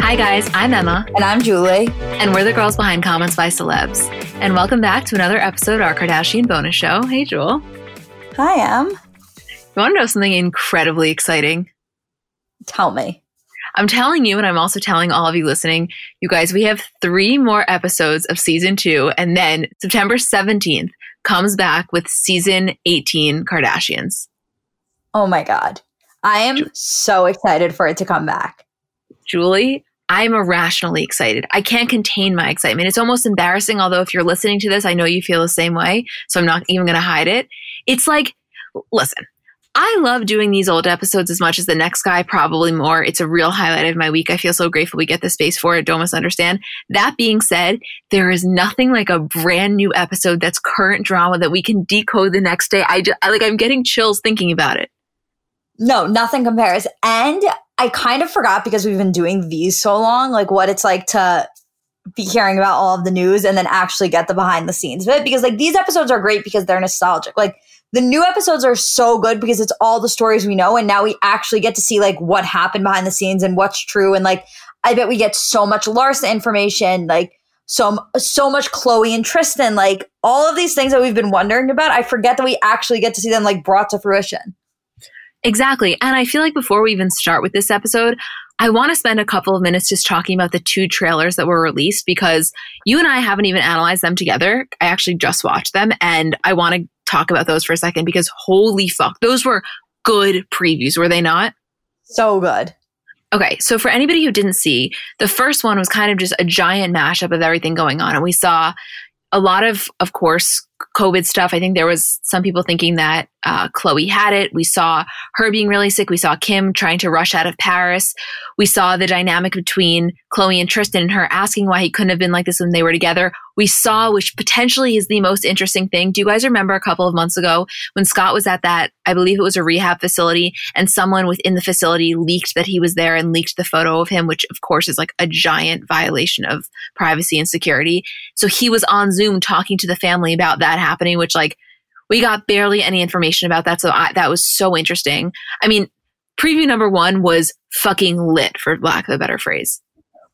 Hi guys, I'm Emma. And I'm Julie. And we're the girls behind Comments by Celebs. And welcome back to another episode of our Kardashian Bonus Show. Hey, Jewel. Hi, Em. You want to know something incredibly exciting? Tell me. I'm telling you, and I'm also telling all of you listening, you guys, we have 3 more episodes of season 2, and then September 17th comes back with season 18 Kardashians. Oh my God. I am so excited for it to come back. Julie, I'm irrationally excited. I can't contain my excitement. It's almost embarrassing, although if you're listening to this, I know you feel the same way, so I'm not even going to hide it. It's like, listen, I love doing these old episodes as much as the next guy, probably more. It's a real highlight of my week. I feel so grateful we get the space for it. Don't misunderstand. That being said, there is nothing like a brand new episode that's current drama that we can decode the next day. I'm getting chills thinking about it. No, nothing compares. And I kind of forgot, because we've been doing these so long, like what it's like to be hearing about all of the news and then actually get the behind the scenes of it. Because like these episodes are great because they're nostalgic. Like the new episodes are so good because it's all the stories we know. And now we actually get to see like what happened behind the scenes and what's true. And like, I bet we get so much Larsa information, like so much Khloé and Tristan, like all of these things that we've been wondering about. I forget that we actually get to see them like brought to fruition. Exactly. And I feel like before we even start with this episode, I want to spend a couple of minutes just talking about the 2 trailers that were released, because you and I haven't even analyzed them together. I actually just watched them, and I want to talk about those for a second, because holy fuck, those were good previews, were they not? So good. Okay. So for anybody who didn't see, the first one was kind of just a giant mashup of everything going on. And we saw a lot of course, COVID stuff. I think there was some people thinking that Khloé had it. We saw her being really sick. We saw Kim trying to rush out of Paris. We saw the dynamic between Khloé and Tristan and her asking why he couldn't have been like this when they were together. We saw, which potentially is the most interesting thing. Do you guys remember a couple of months ago when Scott was at that, I believe it was a rehab facility, and someone within the facility leaked that he was there and leaked the photo of him, which of course is like a giant violation of privacy and security. So he was on Zoom talking to the family about that happening, which like we got barely any information about that. So that was so interesting. I mean, preview number 1 was fucking lit, for lack of a better phrase.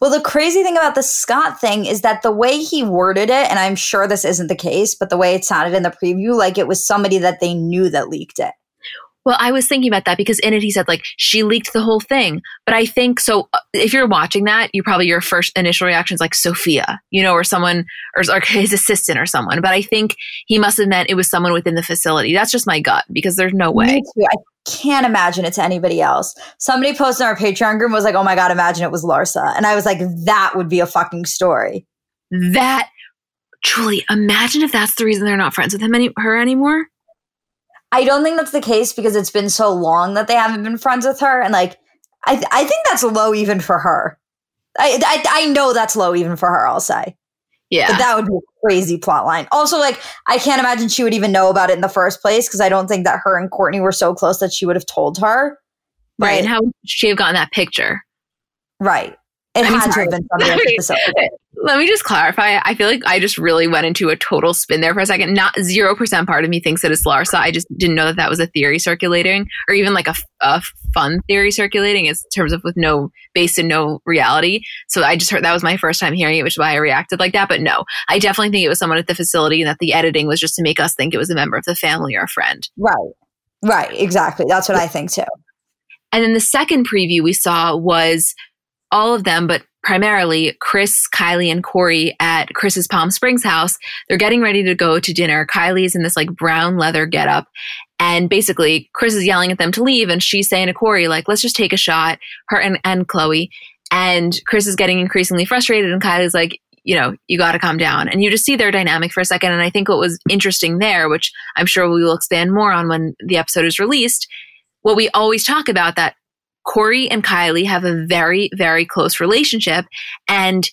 Well, the crazy thing about the Scott thing is that the way he worded it, and I'm sure this isn't the case, but the way it sounded in the preview, like it was somebody that they knew that leaked it. Well, I was thinking about that, because in it, he said like, she leaked the whole thing. But I think, so if you're watching that, you probably, your first initial reaction is like Sophia, you know, or someone, or his assistant or someone. But I think he must have meant it was someone within the facility. That's just my gut, because there's no way. Me too. I can't imagine it's anybody else. Somebody posted on our Patreon group was like, oh my God, imagine it was Larsa. And I was like, that would be a fucking story. That, Julie, imagine if that's the reason they're not friends with him, her anymore. I don't think that's the case, because it's been so long that they haven't been friends with her. And like, I think that's low even for her. I know that's low even for her, I'll say. Yeah. But that would be a crazy plot line. Also, like, I can't imagine she would even know about it in the first place, because I don't think that her and Kourtney were so close that she would have told her. Right. And how would she have gotten that picture? Right. It had to have been from the episode. Let me just clarify. I feel like I just really went into a total spin there for a second. Not 0% part of me thinks that it's Larsa. I just didn't know that that was a theory circulating, or even like a fun theory circulating in terms of with no base and no reality. So I just heard that was my first time hearing it, which is why I reacted like that. But no, I definitely think it was someone at the facility and that the editing was just to make us think it was a member of the family or a friend. Right. Exactly. That's what I think too. And then the second preview we saw was all of them, but primarily Kris, Kylie, and Kourtney at Kris's Palm Springs house. They're getting ready to go to dinner. Kylie's in this like brown leather getup. And basically Kris is yelling at them to leave. And she's saying to Kourtney, like, let's just take a shot, her and Khloé. And Kris is getting increasingly frustrated. And Kylie's like, you know, you got to calm down. And you just see their dynamic for a second. And I think what was interesting there, which I'm sure we will expand more on when the episode is released, what we always talk about, that Kourtney and Kylie have a very, very close relationship. And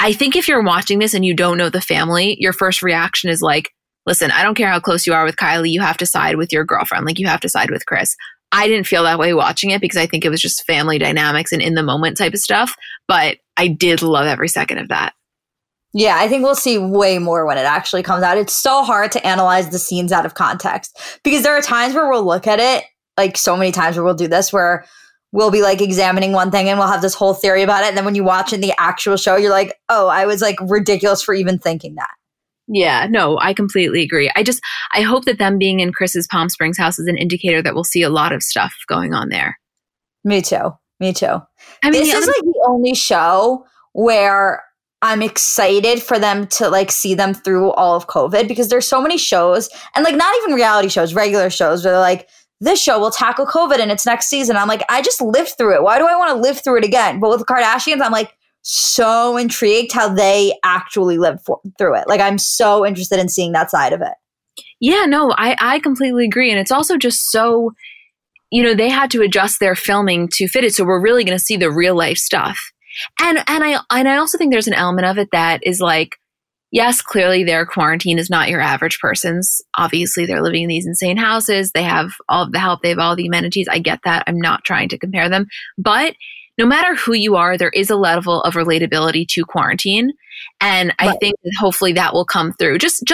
I think if you're watching this and you don't know the family, your first reaction is like, listen, I don't care how close you are with Kylie, you have to side with your girlfriend. Like, you have to side with Kris. I didn't feel that way watching it because I think it was just family dynamics and in the moment type of stuff. But I did love every second of that. Yeah, I think we'll see way more when it actually comes out. It's so hard to analyze the scenes out of context because there are times where we'll look at it, like so many times where we'll do this, where we'll be like examining one thing and we'll have this whole theory about it. And then when you watch it in the actual show, you're like, oh, I was like ridiculous for even thinking that. Yeah, no, I completely agree. I hope that them being in Kris's Palm Springs house is an indicator that we'll see a lot of stuff going on there. Me too. I mean, this is like the only show where I'm excited for them to like see them through all of COVID, because there's so many shows, and like not even reality shows, regular shows, where they're like, this show will tackle COVID in its next season. I'm like, I just lived through it. Why do I want to live through it again? But with the Kardashians, I'm like so intrigued how they actually lived through it. Like, I'm so interested in seeing that side of it. Yeah, no, I completely agree. And it's also just so, you know, they had to adjust their filming to fit it. So we're really going to see the real life stuff. And I also think there's an element of it that is like, yes, clearly their quarantine is not your average person's. Obviously, they're living in these insane houses. They have all of the help. They have all the amenities. I get that. I'm not trying to compare them. But no matter who you are, there is a level of relatability to quarantine. And I think that hopefully that will come through. Just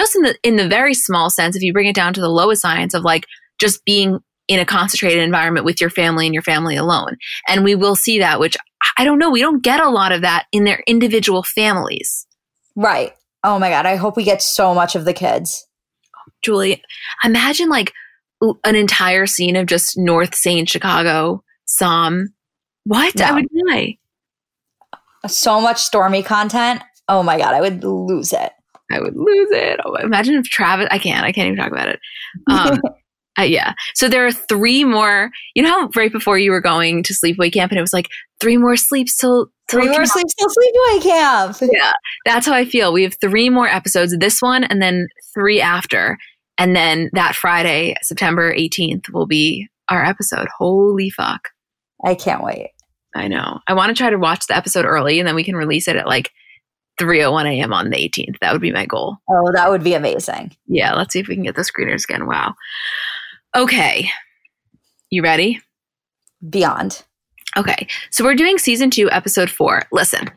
in the very small sense, if you bring it down to the lowest science of like just being in a concentrated environment with your family and your family alone. And we will see that, which I don't know. We don't get a lot of that in their individual families. Right. Oh my God, I hope we get so much of the kids. Julie, imagine like an entire scene of just North Saint Chicago, Psalm. What? No. I would die. So much Stormy content. Oh my God, I would lose it. Oh, imagine if Travis, I can't even talk about it. Yeah. So there are three more, you know how right before you were going to sleepaway camp and it was like three more sleeps till sleepaway camp. Yeah. That's how I feel. We have three more episodes, this one and then three after. And then that Friday, September 18th will be our episode. Holy fuck. I can't wait. I know. I want to try to watch the episode early and then we can release it at like 3:01 a.m. on the 18th. That would be my goal. Oh, that would be amazing. Yeah. Let's see if we can get the screeners again. Wow. Okay. You ready? Beyond. Okay. So we're doing season 2, episode 4. Listen,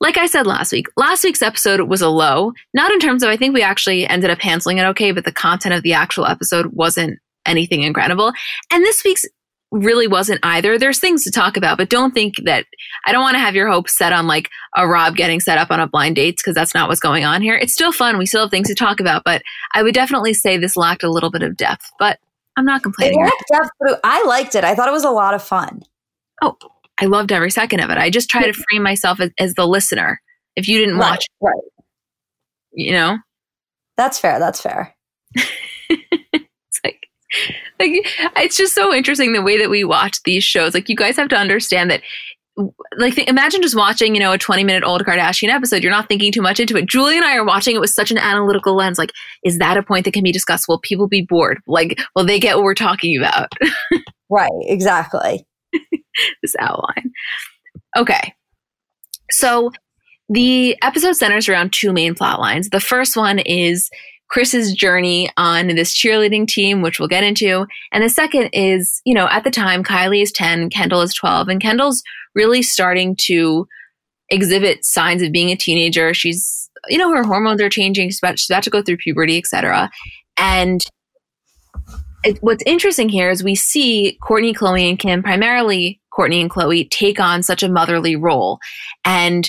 like I said last week's episode was a low, not in terms of, I think we actually ended up handling it okay, but the content of the actual episode wasn't anything incredible. And this week's really wasn't either. There's things to talk about, but don't think that, I don't want to have your hopes set on like a Rob getting set up on a blind date, because that's not what's going on here. It's still fun. We still have things to talk about, but I would definitely say this lacked a little bit of depth, but I'm not complaining. I liked it. I thought it was a lot of fun. Oh, I loved every second of it. I just try to frame myself as the listener. If you didn't watch, right. You know? That's fair. It's like, it's just so interesting the way that we watch these shows. Like, you guys have to understand that, like, imagine just watching, you know, a 20-minute old Kardashian episode. You're not thinking too much into it. Julie and I are watching it with such an analytical lens. Like, is that a point that can be discussed? Will people be bored? Like, will they get what we're talking about? Right, exactly. This outline. Okay. So the episode centers around two main plot lines. The first one is Kris's journey on this cheerleading team, which we'll get into. And the second is, you know, at the time, Kylie is 10, Kendall is 12, and Kendall's really starting to exhibit signs of being a teenager. She's, you know, her hormones are changing. She's about to go through puberty, etc. And what's interesting here is we see Kourtney, Khloé, and Kim, primarily Kourtney and Khloé, take on such a motherly role. And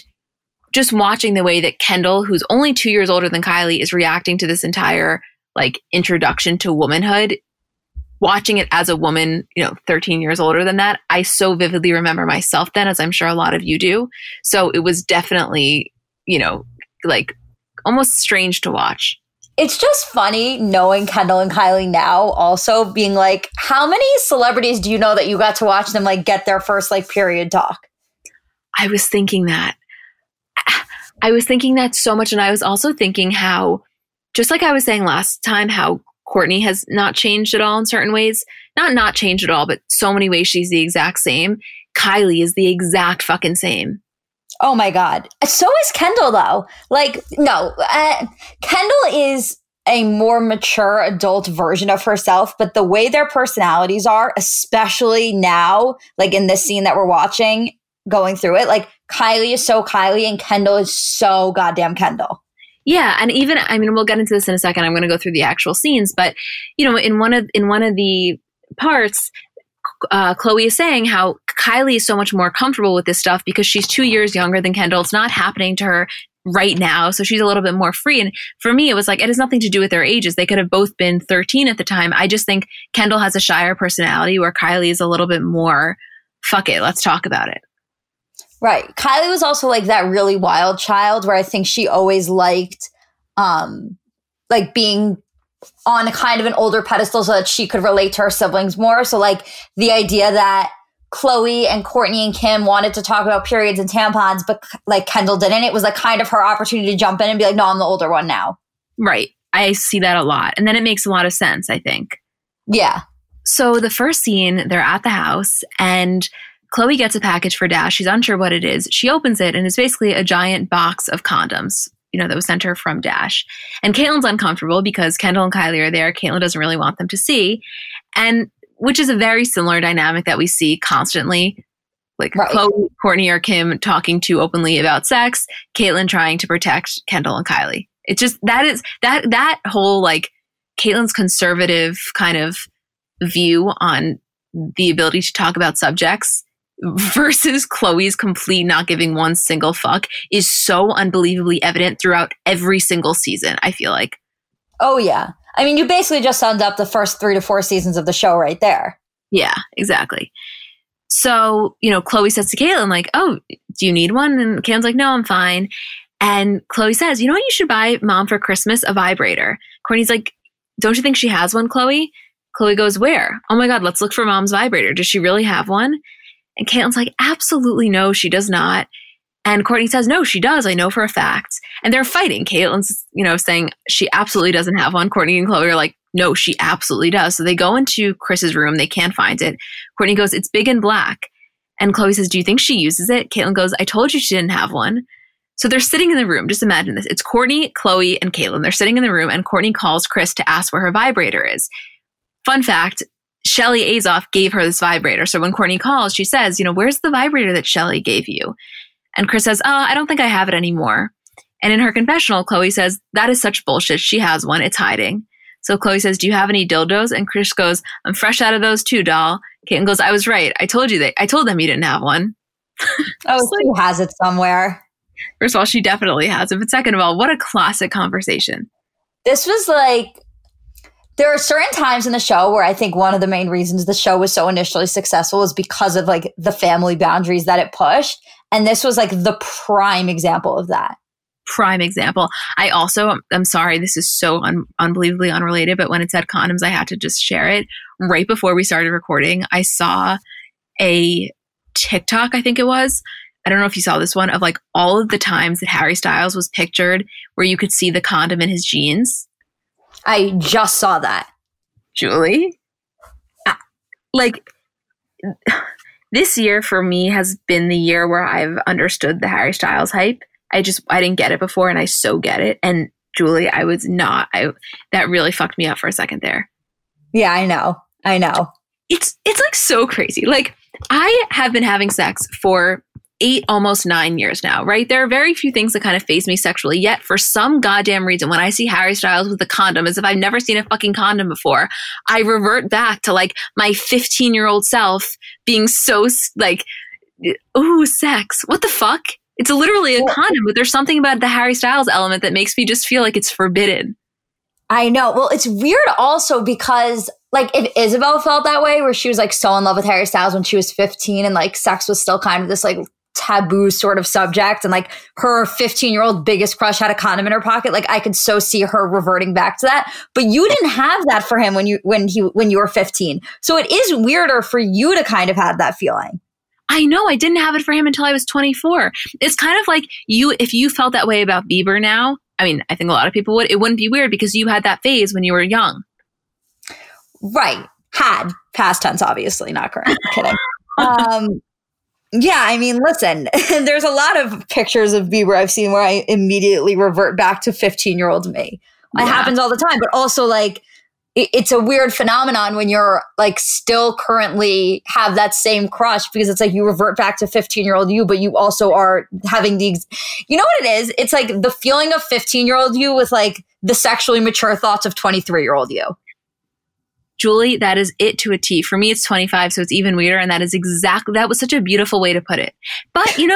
just watching the way that Kendall, who's only 2 years older than Kylie, is reacting to this entire like introduction to womanhood, watching it as a woman, you know, 13 years older than that, I so vividly remember myself then, as I'm sure a lot of you do. So it was definitely, you know, like almost strange to watch. It's just funny knowing Kendall and Kylie now also being like, how many celebrities do you know that you got to watch them like get their first like period talk? I was thinking that. I was thinking that so much. And I was also thinking how, just like I was saying last time, how Kourtney has not changed at all in certain ways. Not changed at all, but so many ways she's the exact same. Kylie is the exact fucking same. Oh my God. So is Kendall though. Like, no, Kendall is a more mature adult version of herself, but the way their personalities are, especially now, like in this scene that we're watching, going through it, like Kylie is so Kylie and Kendall is so goddamn Kendall. Yeah. And even, I mean, we'll get into this in a second. I'm going to go through the actual scenes, but you know, in one of the parts, Khloé is saying how Kylie is so much more comfortable with this stuff because she's 2 years younger than Kendall. It's not happening to her right now. So she's a little bit more free. And for me, it was like, it has nothing to do with their ages. They could have both been 13 at the time. I just think Kendall has a shyer personality where Kylie is a little bit more, fuck it, let's talk about it. Right. Kylie was also like that really wild child where I think she always liked like being on a kind of an older pedestal so that she could relate to her siblings more. So like the idea that Khloé and Kourtney and Kim wanted to talk about periods and tampons, but like Kendall didn't, it was like kind of her opportunity to jump in and be like, no, I'm the older one now. Right. I see that a lot. And then it makes a lot of sense, I think. Yeah. So the first scene, they're at the house and Khloé gets a package for Dash. She's unsure what it is. She opens it and it's basically a giant box of condoms, you know, that was sent her from Dash. And Caitlyn's uncomfortable because Kendall and Kylie are there. Caitlyn doesn't really want them to see. And which is a very similar dynamic that we see constantly. Like right. Khloé, Kourtney, or Kim talking too openly about sex. Caitlyn trying to protect Kendall and Kylie. It's just, that whole like Caitlyn's conservative kind of view on the ability to talk about subjects versus Khloé's complete not giving one single fuck is so unbelievably evident throughout every single season, I feel like. Oh, yeah. I mean, you basically just summed up the first 3 to 4 seasons of the show right there. Yeah, exactly. So, you know, Khloé says to Caitlyn, like, oh, do you need one? And Caitlyn's like, no, I'm fine. And Khloé says, you know what you should buy mom for Christmas? A vibrator. Kourtney's like, don't you think she has one, Khloé? Khloé goes, where? Oh my God, let's look for mom's vibrator. Does she really have one? And Caitlyn's like, absolutely no, she does not. And Kourtney says, no, she does. I know for a fact. And they're fighting. Caitlyn's, you know, saying she absolutely doesn't have one. Kourtney and Khloé are like, no, she absolutely does. So they go into Chris's room. They can't find it. Kourtney goes, it's big and black. And Khloé says, do you think she uses it? Caitlyn goes, I told you she didn't have one. So they're sitting in the room. Just imagine this. It's Kourtney, Khloé, and Caitlyn. They're sitting in the room and Kourtney calls Kris to ask where her vibrator is. Fun fact, Shelly Azoff gave her this vibrator. So when Kourtney calls, she says, you know, where's the vibrator that Shelly gave you? And Kris says, oh, I don't think I have it anymore. And in her confessional, Khloé says, that is such bullshit. She has one. It's hiding. So Khloé says, do you have any dildos? And Kris goes, I'm fresh out of those too, doll. Caitlyn goes, I was right. I told them you didn't have one. Oh, she has it somewhere. First of all, she definitely has it. But second of all, what a classic conversation. This was like, there are certain times in the show where I think one of the main reasons the show was so initially successful is because of like the family boundaries that it pushed. And this was like the prime example of that. Prime example. I also, I'm sorry, this is so unbelievably unrelated, but when it said condoms, I had to just share it. Right before we started recording, I saw a TikTok, I think it was. I don't know if you saw this one, of like all of the times that Harry Styles was pictured where you could see the condom in his jeans. I just saw that. Julie? Like, this year for me has been the year where I've understood the Harry Styles hype. I didn't get it before and I so get it. And Julie, I was not. That really fucked me up for a second there. Yeah, I know. It's like so crazy. Like, I have been having sex for 8, almost 9 years now, right? There are very few things that kind of faze me sexually, yet for some goddamn reason, when I see Harry Styles with a condom, as if I've never seen a fucking condom before, I revert back to like my 15-year-old self being so like, ooh, sex, what the fuck? It's literally a condom, but there's something about the Harry Styles element that makes me just feel like it's forbidden. I know. Well, it's weird also because like if Isabel felt that way, where she was like so in love with Harry Styles when she was 15 and like sex was still kind of this like taboo sort of subject, and like her 15-year-old biggest crush had a condom in her pocket. Like I could so see her reverting back to that. But you didn't have that for him when you were 15. So it is weirder for you to kind of have that feeling. I know, I didn't have it for him until I was 24. It's kind of like if you felt that way about Bieber now, I mean, I think a lot of people would, it wouldn't be weird because you had that phase when you were young. Right. Had. Past tense, obviously, not current. Kidding. Yeah, I mean, listen, there's a lot of pictures of Bieber I've seen where I immediately revert back to 15-year-old me. Yeah. It happens all the time, but also like, it's a weird phenomenon when you're like still currently have that same crush, because it's like you revert back to 15-year-old you, but you also are having you know what it is? It's like the feeling of 15-year-old you with like the sexually mature thoughts of 23-year-old you. Julie, that is it to a T. For me, it's 25, so it's even weirder. And that was such a beautiful way to put it. But you know,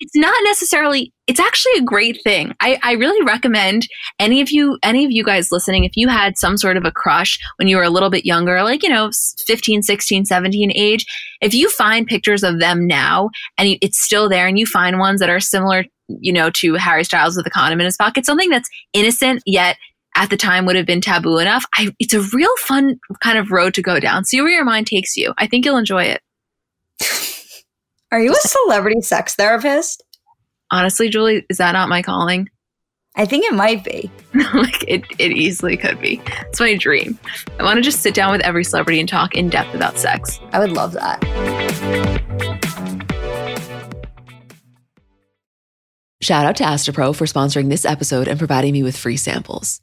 it's not necessarily, it's actually a great thing. I really recommend any of you guys listening, if you had some sort of a crush when you were a little bit younger, like, you know, 15, 16, 17 age, if you find pictures of them now and it's still there and you find ones that are similar, you know, to Harry Styles with a condom in his pocket, something that's innocent yet at the time would have been taboo enough. It's a real fun kind of road to go down. See where your mind takes you. I think you'll enjoy it. Are you a celebrity sex therapist? Honestly, Julie, is that not my calling? I think it might be. Like it easily could be. It's my dream. I want to just sit down with every celebrity and talk in depth about sex. I would love that. Shout out to AstaPro for sponsoring this episode and providing me with free samples.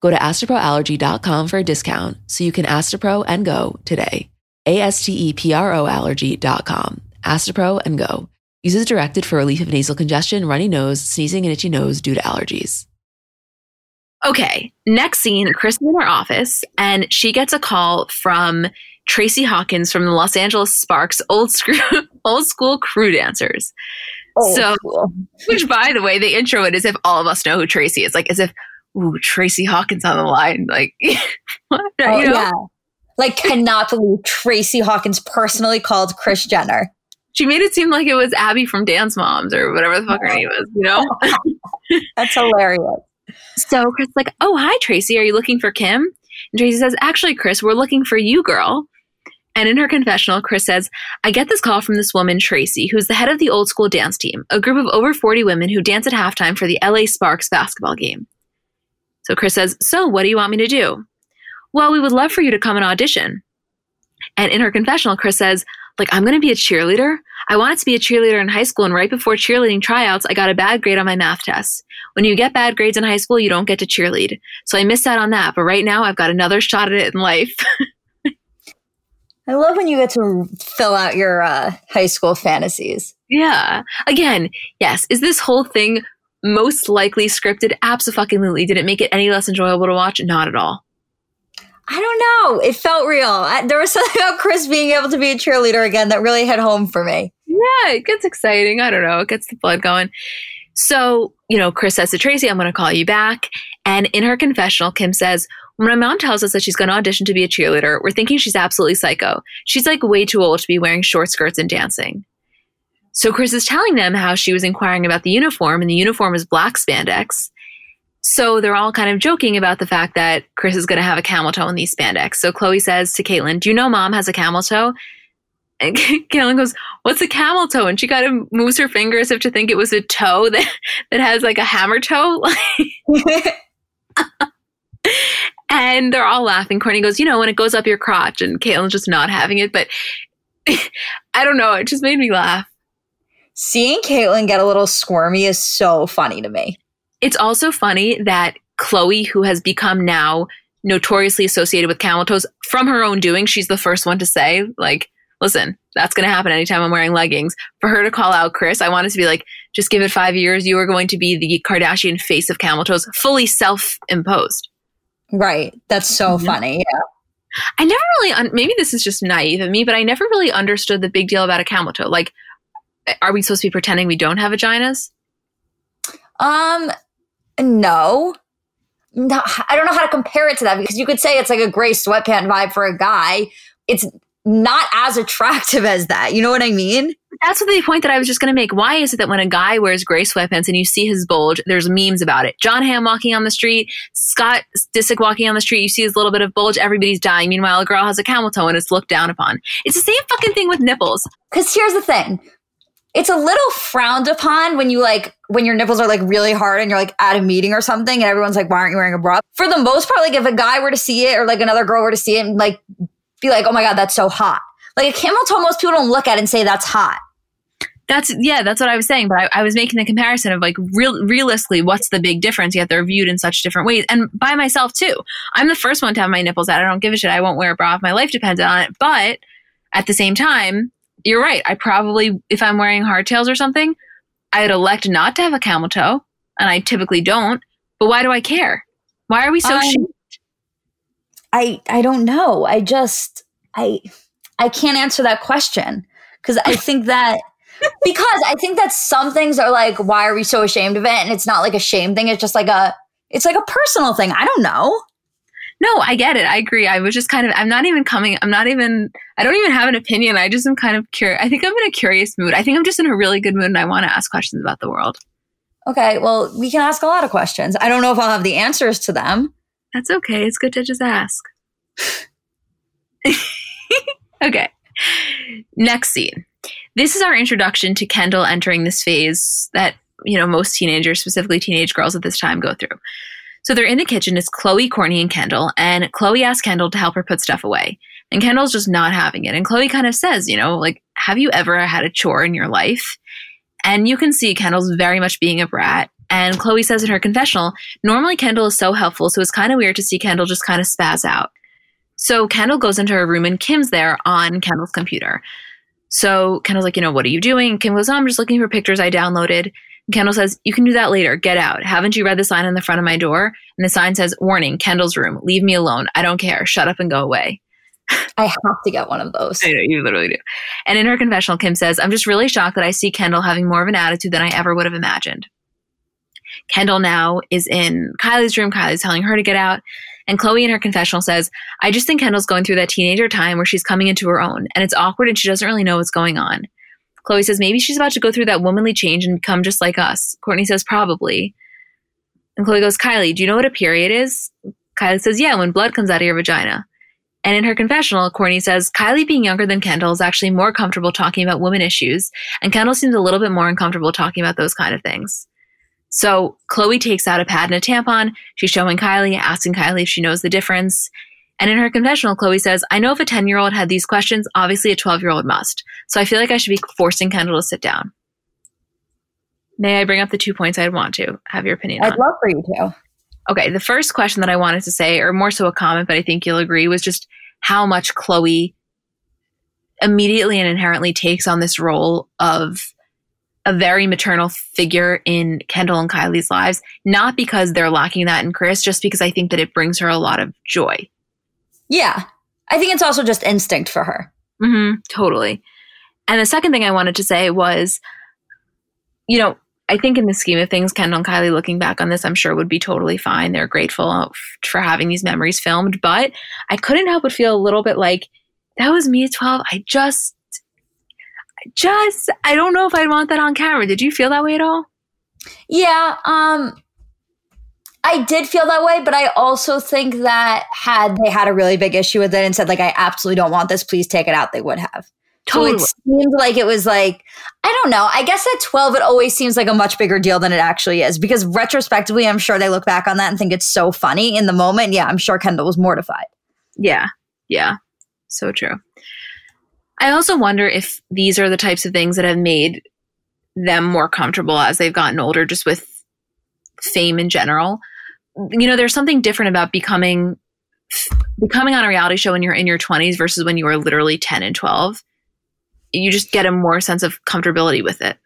Go to AstaproAllergy.com for a discount so you can AstaPro and go today. AstaproAllergy.com. AstaPro and go. Use as directed for relief of nasal congestion, runny nose, sneezing, and itchy nose due to allergies. Okay, next scene, Kris is in her office, and she gets a call from Tracy Hawkins from the Los Angeles Sparks Old School Crew Dancers. Oh, so, cool. Which, by the way, they intro it as if all of us know who Tracy is. Like, as if, ooh, Tracy Hawkins on the line. Like, what? Oh, you know? Yeah. Like, cannot believe Tracy Hawkins personally called Kris Jenner. She made it seem like it was Abby from Dance Moms or whatever the fuck her name is, you know? That's hilarious. So Kris is like, oh, hi, Tracy. Are you looking for Kim? And Tracy says, actually, Kris, we're looking for you, girl. And in her confessional, Kris says, I get this call from this woman, Tracy, who's the head of the Old School dance team, a group of over 40 women who dance at halftime for the LA Sparks basketball game. So Kris says, so what do you want me to do? Well, we would love for you to come and audition. And in her confessional, Kris says, like, I'm going to be a cheerleader. I wanted to be a cheerleader in high school, and right before cheerleading tryouts, I got a bad grade on my math test. When you get bad grades in high school, you don't get to cheerlead. So I missed out on that, but right now I've got another shot at it in life. I love when you get to fill out your high school fantasies. Yeah. Again, yes. Is this whole thing most likely scripted? Abso-fucking-lutely. Did it make it any less enjoyable to watch? Not at all. I don't know. It felt real. There was something about Kris being able to be a cheerleader again that really hit home for me. Yeah, it gets exciting. I don't know. It gets the blood going. So, you know, Kris says to Tracy, I'm going to call you back. And in her confessional, Kim says, when my mom tells us that she's going to audition to be a cheerleader, we're thinking she's absolutely psycho. She's like way too old to be wearing short skirts and dancing. So Kris is telling them how she was inquiring about the uniform, and the uniform is black spandex. So they're all kind of joking about the fact that Kris is going to have a camel toe in these spandex. So Khloé says to Caitlyn, do you know mom has a camel toe? And Caitlyn goes, what's a camel toe? And she kind of moves her finger as if to think it was a toe that has like a hammer toe. And they're all laughing. Courtney goes, you know, when it goes up your crotch. And Caitlyn's just not having it. But I don't know. It just made me laugh. Seeing Caitlyn get a little squirmy is so funny to me. It's also funny that Khloé, who has become now notoriously associated with camel toes from her own doing, she's the first one to say, like, listen, that's going to happen anytime I'm wearing leggings. For her to call out Kris, I wanted to be like, just give it 5 years. You are going to be the Kardashian face of camel toes, fully self-imposed. Right. That's so funny. Yeah. I never really, maybe this is just naive of me, but I never really understood the big deal about a camel toe. Like, are we supposed to be pretending we don't have vaginas? No, I don't know how to compare it to that, because you could say it's like a gray sweatpant vibe for a guy. It's not as attractive as that. You know what I mean? That's the point that I was just going to make. Why is it that when a guy wears gray sweatpants and you see his bulge, there's memes about it? John Hamm walking on the street, Scott Disick walking on the street, you see his little bit of bulge, everybody's dying. Meanwhile, a girl has a camel toe and it's looked down upon. It's the same fucking thing with nipples. Because here's the thing. It's a little frowned upon when you like, when your nipples are like really hard and you're like at a meeting or something and everyone's like, why aren't you wearing a bra? For the most part, like if a guy were to see it or like another girl were to see it and like be like, oh my God, that's so hot. Like a camel toe, most people don't look at it and say that's hot. That's what I was saying. But I was making the comparison of like realistically, what's the big difference? Yet they're viewed in such different ways. And by myself too. I'm the first one to have my nipples out. I don't give a shit. I won't wear a bra if my life depends on it. But at the same time, you're right. I probably, if I'm wearing hardtails or something, I'd elect not to have a camel toe, and I typically don't. But why do I care? Why are we so shaped? I don't know. I can't answer that question because I think that some things are like, why are we so ashamed of it? And it's not like a shame thing. It's just like a personal thing. I don't know. No, I get it. I agree. I was just kind of, I don't even have an opinion. I just am kind of curious. I think I'm in a curious mood. I think I'm just in a really good mood and I want to ask questions about the world. Okay. Well, we can ask a lot of questions. I don't know if I'll have the answers to them. That's okay. It's good to just ask. Okay. Next scene. This is our introduction to Kendall entering this phase that, you know, most teenagers, specifically teenage girls at this time, go through. So they're in the kitchen. It's Khloé, Kourtney, and Kendall. And Khloé asks Kendall to help her put stuff away. And Kendall's just not having it. And Khloé kind of says, you know, like, have you ever had a chore in your life? And you can see Kendall's very much being a brat. And Khloé says in her confessional, normally Kendall is so helpful, so it's kind of weird to see Kendall just kind of spaz out. So Kendall goes into her room and Kim's there on Kendall's computer. So Kendall's like, you know, what are you doing? Kim goes, oh, I'm just looking for pictures I downloaded. Kendall says, you can do that later. Get out. Haven't you read the sign on the front of my door? And the sign says, warning, Kendall's room. Leave me alone. I don't care. Shut up and go away. I have to get one of those. I know, you literally do. And in her confessional, Kim says, I'm just really shocked that I see Kendall having more of an attitude than I ever would have imagined. Kendall now is in Kylie's room. Kylie's telling her to get out. And Khloé in her confessional says, I just think Kendall's going through that teenager time where she's coming into her own. And it's awkward and she doesn't really know what's going on. Khloé says, maybe she's about to go through that womanly change and become just like us. Kourtney says, probably. And Khloé goes, Kylie, do you know what a period is? Kylie says, yeah, when blood comes out of your vagina. And in her confessional, Kourtney says, Kylie being younger than Kendall is actually more comfortable talking about women issues. And Kendall seems a little bit more uncomfortable talking about those kind of things. So Khloé takes out a pad and a tampon. She's showing Kylie, asking Kylie if she knows the difference. And in her confessional, Khloé says, I know if a 10-year-old had these questions, obviously a 12-year-old must. So I feel like I should be forcing Kendall to sit down. May I bring up the 2 points I'd want to have your opinion on? I'd love for you to. Okay, the first question that I wanted to say, or more so a comment, but I think you'll agree, was just how much Khloé immediately and inherently takes on this role of a very maternal figure in Kendall and Kylie's lives, not because they're lacking that in Kris, just because I think that it brings her a lot of joy. Yeah. I think it's also just instinct for her. Mm-hmm, totally. And the second thing I wanted to say was, you know, I think in the scheme of things, Kendall and Kylie, looking back on this, I'm sure would be totally fine. They're grateful for having these memories filmed. But I couldn't help but feel a little bit like, that was me at 12. I don't know if I'd want that on camera. Did you feel that way at all? Yeah, I did feel that way, but I also think that had they had a really big issue with it and said, like, I absolutely don't want this, please take it out, they would have. Totally. So it seemed like it was like, I don't know. I guess at 12, it always seems like a much bigger deal than it actually is, because retrospectively, I'm sure they look back on that and think it's so funny in the moment. Yeah, I'm sure Kendall was mortified. Yeah. So true. I also wonder if these are the types of things that have made them more comfortable as they've gotten older, just with fame in general. You know, there's something different about becoming on a reality show when you're in your 20s versus when you were literally 10 and 12. You just get a more sense of comfortability with it.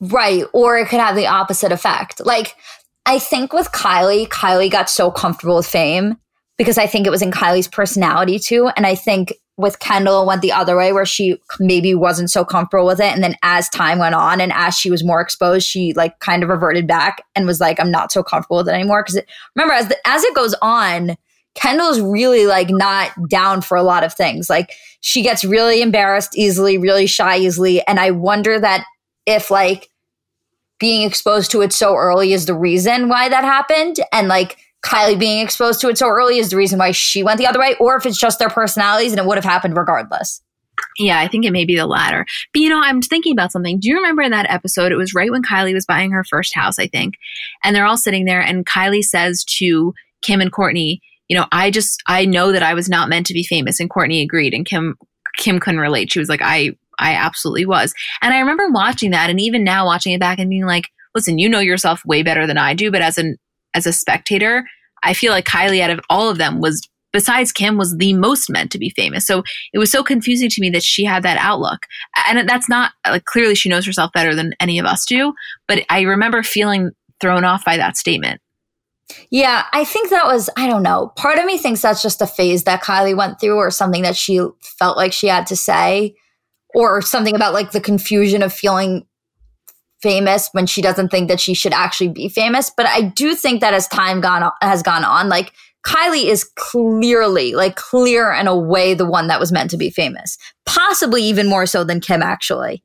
Right. Or it could have the opposite effect. Like, I think with Kylie got so comfortable with fame because I think it was in Kylie's personality too. And I think with Kendall, it went the other way where she maybe wasn't so comfortable with it. And then as time went on and as she was more exposed, she like kind of reverted back and was like, I'm not so comfortable with it anymore. Because remember, as it goes on, Kendall's really like not down for a lot of things. Like, she gets really embarrassed easily, really shy easily. And I wonder that if like being exposed to it so early is the reason why that happened, and like Kylie being exposed to it so early is the reason why she went the other way, or if it's just their personalities and it would have happened regardless. Yeah, I think it may be the latter. But, you know, I'm thinking about something. Do you remember in that episode, it was right when Kylie was buying her first house, I think, and they're all sitting there and Kylie says to Kim and Kourtney, you know, I know that I was not meant to be famous. And Kourtney agreed. And Kim couldn't relate. She was like, I absolutely was. And I remember watching that. And even now watching it back and being like, listen, you know yourself way better than I do. But as a spectator, I feel like Kylie out of all of them was, besides Kim, was the most meant to be famous. So it was so confusing to me that she had that outlook. And that's not, like, clearly she knows herself better than any of us do. But I remember feeling thrown off by that statement. Yeah, I think that was, I don't know. Part of me thinks that's just a phase that Kylie went through, or something that she felt like she had to say, or something about like the confusion of feeling famous when she doesn't think that she should actually be famous. But I do think that as time has gone on, like Kylie is clearly like clear and away the one that was meant to be famous, possibly even more so than Kim actually.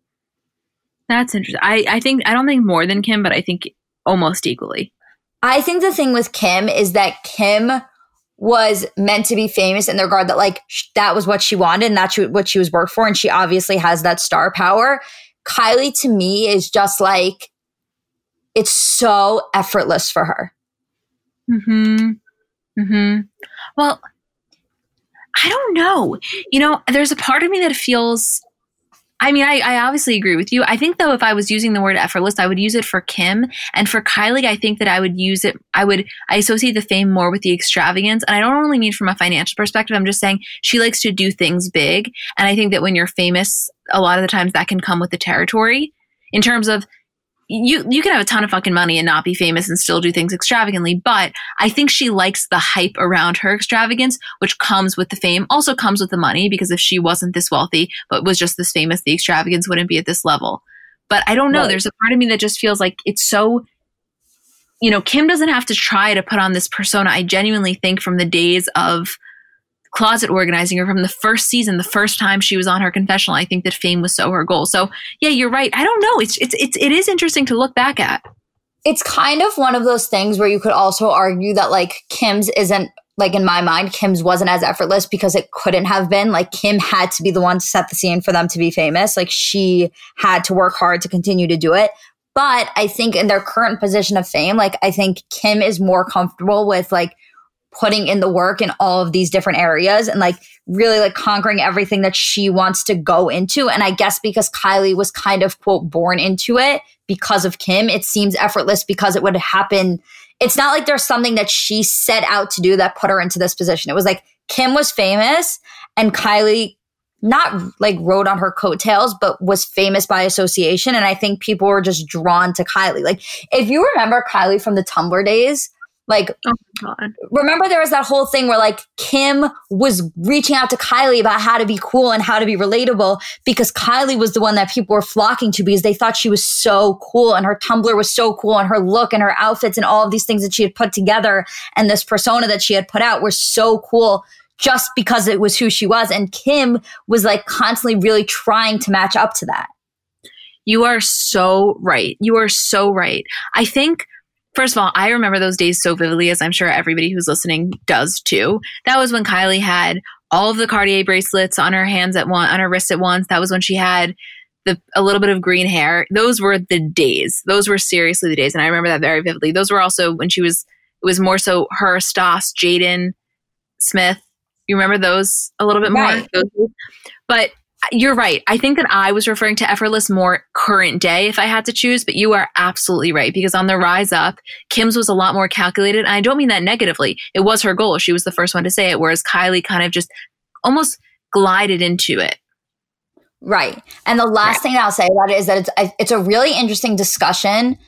That's interesting. I don't think more than Kim, but I think almost equally. I think the thing with Kim is that Kim was meant to be famous in the regard that like that was what she wanted and that's what she was worked for. And she obviously has that star power. Kylie, to me, is just like, it's so effortless for her. Mm-hmm. Well, I don't know. You know, there's a part of me that feels... I mean, I obviously agree with you. I think, though, if I was using the word effortless, I would use it for Kim. And for Kylie, I think that I would use it, I associate the fame more with the extravagance. And I don't only mean from a financial perspective. I'm just saying she likes to do things big. And I think that when you're famous, a lot of the times that can come with the territory in terms of you can have a ton of fucking money and not be famous and still do things extravagantly. But I think she likes the hype around her extravagance, which comes with the fame, also comes with the money, because if she wasn't this wealthy, but was just this famous, the extravagance wouldn't be at this level. But I don't know. Right. There's a part of me that just feels like it's so, you know, Kim doesn't have to try to put on this persona. I genuinely think from the days of closet organizing, or from the first season, the first time she was on her confessional, I think that fame was so her goal. So yeah, you're right. I don't know. It is interesting to look back at. It's kind of one of those things where you could also argue that like Kim's isn't, like in my mind, Kim's wasn't as effortless because it couldn't have been. Like Kim had to be the one to set the scene for them to be famous. Like she had to work hard to continue to do it. But I think in their current position of fame, like I think Kim is more comfortable with like putting in the work in all of these different areas and like really like conquering everything that she wants to go into. And I guess because Kylie was kind of quote born into it because of Kim, it seems effortless because it would happen. It's not like there's something that she set out to do that put her into this position. It was like Kim was famous and Kylie not like rode on her coattails, but was famous by association. And I think people were just drawn to Kylie. Like if you remember Kylie from the Tumblr days, like God. Remember there was that whole thing where like Kim was reaching out to Kylie about how to be cool and how to be relatable because Kylie was the one that people were flocking to because they thought she was so cool and her Tumblr was so cool and her look and her outfits and all of these things that she had put together and this persona that she had put out were so cool just because it was who she was. And Kim was like constantly really trying to match up to that. You are so right. You are so right. I think, first of all, I remember those days so vividly, as I'm sure everybody who's listening does too. That was when Kylie had all of the Cartier bracelets on her hands at once, on her wrists at once. That was when she had a little bit of green hair. Those were the days. Those were seriously the days. And I remember that very vividly. Those were also when she was, it was more so her, Stas, Jaden, Smith. You remember those a little bit more? Right. But you're right. I think that I was referring to effortless more current day if I had to choose, but you are absolutely right because on the rise up, Kim's was a lot more calculated. And I don't mean that negatively. It was her goal. She was the first one to say it, whereas Kylie kind of just almost glided into it. Right. And the last thing I'll say about it is that it's a really interesting discussion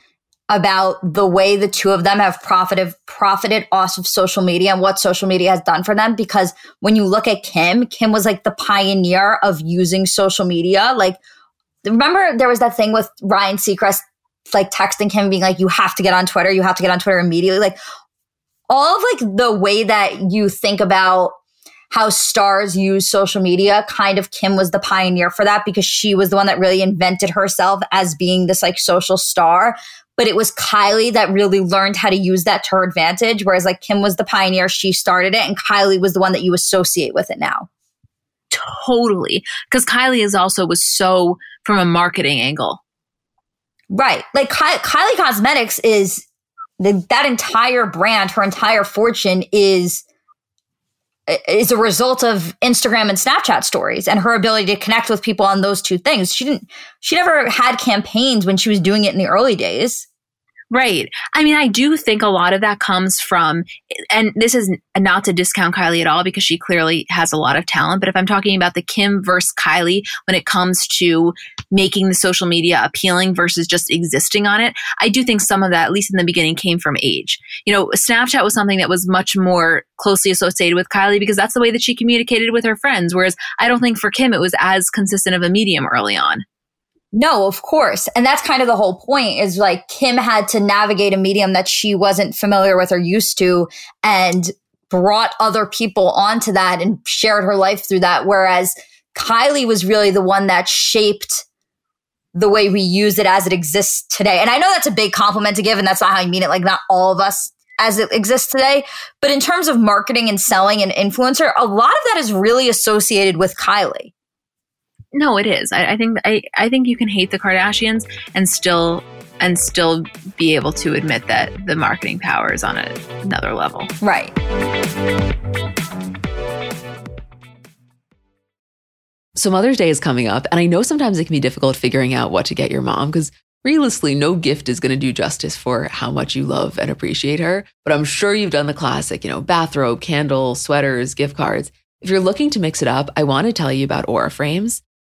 about the way the two of them have profited off of social media and what social media has done for them. Because when you look at Kim, Kim was like the pioneer of using social media. Like, remember there was that thing with Ryan Seacrest, like texting him being like, you have to get on Twitter. You have to get on Twitter immediately. Like all of like the way that you think about how stars use social media, kind of Kim was the pioneer for that because she was the one that really invented herself as being this like social star. But it was Kylie that really learned how to use that to her advantage. Whereas like Kim was the pioneer, she started it, and Kylie was the one that you associate with it now. Totally. Because Kylie is also was so from a marketing angle. Right. Like Kylie Cosmetics is, that entire brand, her entire fortune is a result of Instagram and Snapchat stories and her ability to connect with people on those two things. She never had campaigns when she was doing it in the early days. Right. I mean, I do think a lot of that comes from, and this is not to discount Kylie at all because she clearly has a lot of talent, but if I'm talking about the Kim versus Kylie when it comes to making the social media appealing versus just existing on it, I do think some of that, at least in the beginning, came from age. You know, Snapchat was something that was much more closely associated with Kylie because that's the way that she communicated with her friends, whereas I don't think for Kim it was as consistent of a medium early on. No, of course. And that's kind of the whole point is like Kim had to navigate a medium that she wasn't familiar with or used to and brought other people onto that and shared her life through that. Whereas Kylie was really the one that shaped the way we use it as it exists today. And I know that's a big compliment to give and that's not how I mean it. Like not all of us as it exists today. But in terms of marketing and selling and influencer, a lot of that is really associated with Kylie. No, it is. I think you can hate the Kardashians and still be able to admit that the marketing power is on another level. Right. So Mother's Day is coming up, and I know sometimes it can be difficult figuring out what to get your mom because realistically, no gift is going to do justice for how much you love and appreciate her. But I'm sure you've done the classic, you know, bathrobe, candle, sweaters, gift cards. If you're looking to mix it up, I want to tell you about Aura Frames.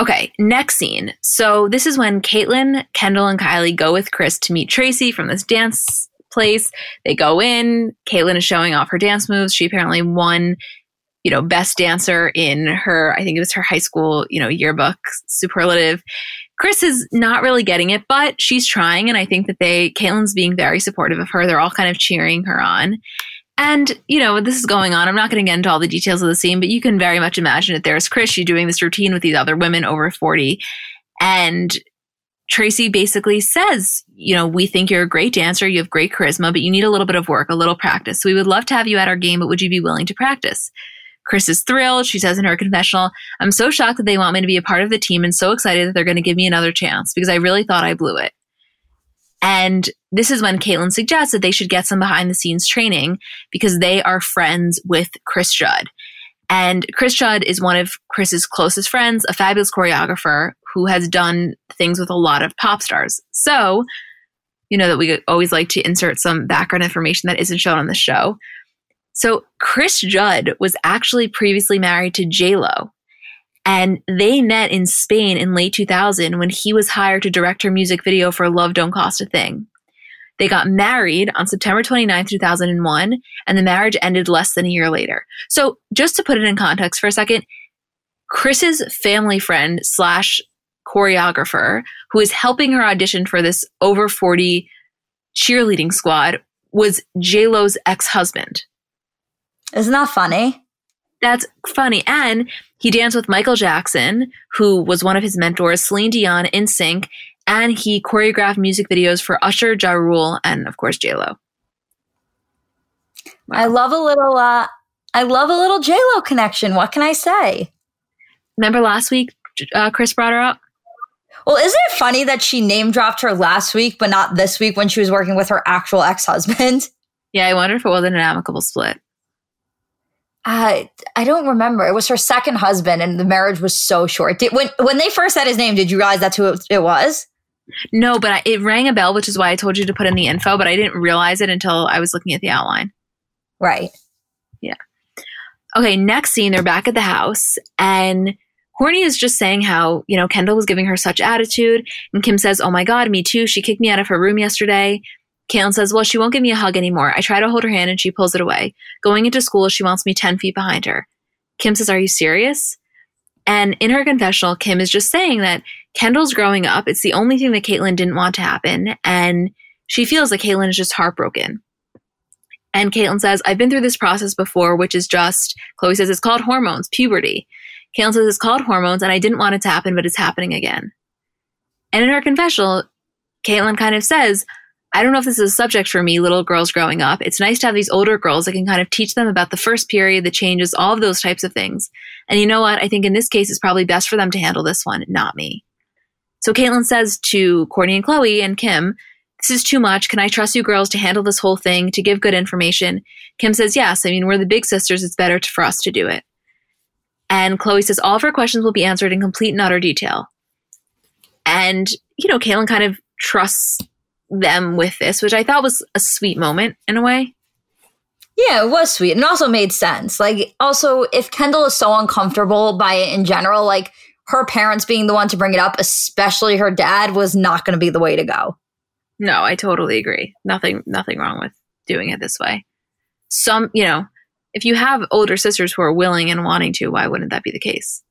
Okay, next scene. So this is when Caitlyn, Kendall, and Kylie go with Kris to meet Tracy from this dance place. They go in. Caitlyn is showing off her dance moves. She apparently won, you know, best dancer in her, I think it was her high school, you know, yearbook superlative. Kris is not really getting it, but she's trying. And I think that Caitlyn's being very supportive of her. They're all kind of cheering her on. And, you know, this is going on. I'm not going to get into all the details of the scene, but you can very much imagine it. There's Kris, she's doing this routine with these other women over 40. And Tracy basically says, you know, we think you're a great dancer. You have great charisma, but you need a little bit of work, a little practice. We would love to have you at our game, but would you be willing to practice? Kris is thrilled. She says in her confessional, I'm so shocked that they want me to be a part of the team and so excited that they're going to give me another chance because I really thought I blew it. And this is when Caitlyn suggests that they should get some behind-the-scenes training because they are friends with Chris Judd. And Chris Judd is one of Chris's closest friends, a fabulous choreographer who has done things with a lot of pop stars. So, you know that we always like to insert some background information that isn't shown on the show. So Chris Judd was actually previously married to J-Lo. And they met in Spain in late 2000 when he was hired to direct her music video for Love Don't Cost a Thing. They got married on September 29th, 2001, and the marriage ended less than a year later. So just to put it in context for a second, Chris's family friend slash choreographer who is helping her audition for this over 40 cheerleading squad was J-Lo's ex-husband. Isn't that funny? That's funny. And he danced with Michael Jackson, who was one of his mentors, Celine Dion, NSYNC, and he choreographed music videos for Usher, Ja Rule, and of course, J-Lo. Wow. I love a little J-Lo connection. What can I say? Remember last week, Kris brought her up? Well, isn't it funny that she name dropped her last week, but not this week when she was working with her actual ex-husband? Yeah, I wonder if it wasn't an amicable split. I don't remember. It was her second husband and the marriage was so short. When they first said his name, did you realize that's who it was? No, but it rang a bell, which is why I told you to put in the info, but I didn't realize it until I was looking at the outline. Right. Yeah. Okay, next scene, they're back at the house and Kourtney is just saying how, you know, Kendall was giving her such attitude and Kim says, oh my God, me too. She kicked me out of her room yesterday. Caitlyn says, well, she won't give me a hug anymore. I try to hold her hand and she pulls it away. Going into school, she wants me 10 feet behind her. Kim says, are you serious? And in her confessional, Kim is just saying that Kendall's growing up. It's the only thing that Caitlyn didn't want to happen. And she feels like Caitlyn is just heartbroken. And Caitlyn says, I've been through this process before, which is just, Khloé says, it's called hormones, puberty. Caitlyn says, it's called hormones and I didn't want it to happen, but it's happening again. And in her confessional, Caitlyn kind of says, I don't know if this is a subject for me, little girls growing up. It's nice to have these older girls that can kind of teach them about the first period, the changes, all of those types of things. And you know what? I think in this case, it's probably best for them to handle this one, not me. So Caitlyn says to Kourtney and Khloé and Kim, this is too much. Can I trust you girls to handle this whole thing, to give good information? Kim says, yes. I mean, we're the big sisters. It's better for us to do it. And Khloé says, all of her questions will be answered in complete and utter detail. And, you know, Caitlyn kind of trusts them with this, which I thought was a sweet moment in a way. Yeah, it was sweet and also made sense. Like, also, if Kendall is so uncomfortable by it in general, like her parents being the one to bring it up, especially her dad, was not going to be the way to go. No, I totally agree. Nothing wrong with doing it this way. Some, you know, if you have older sisters who are willing and wanting to, why wouldn't that be the case?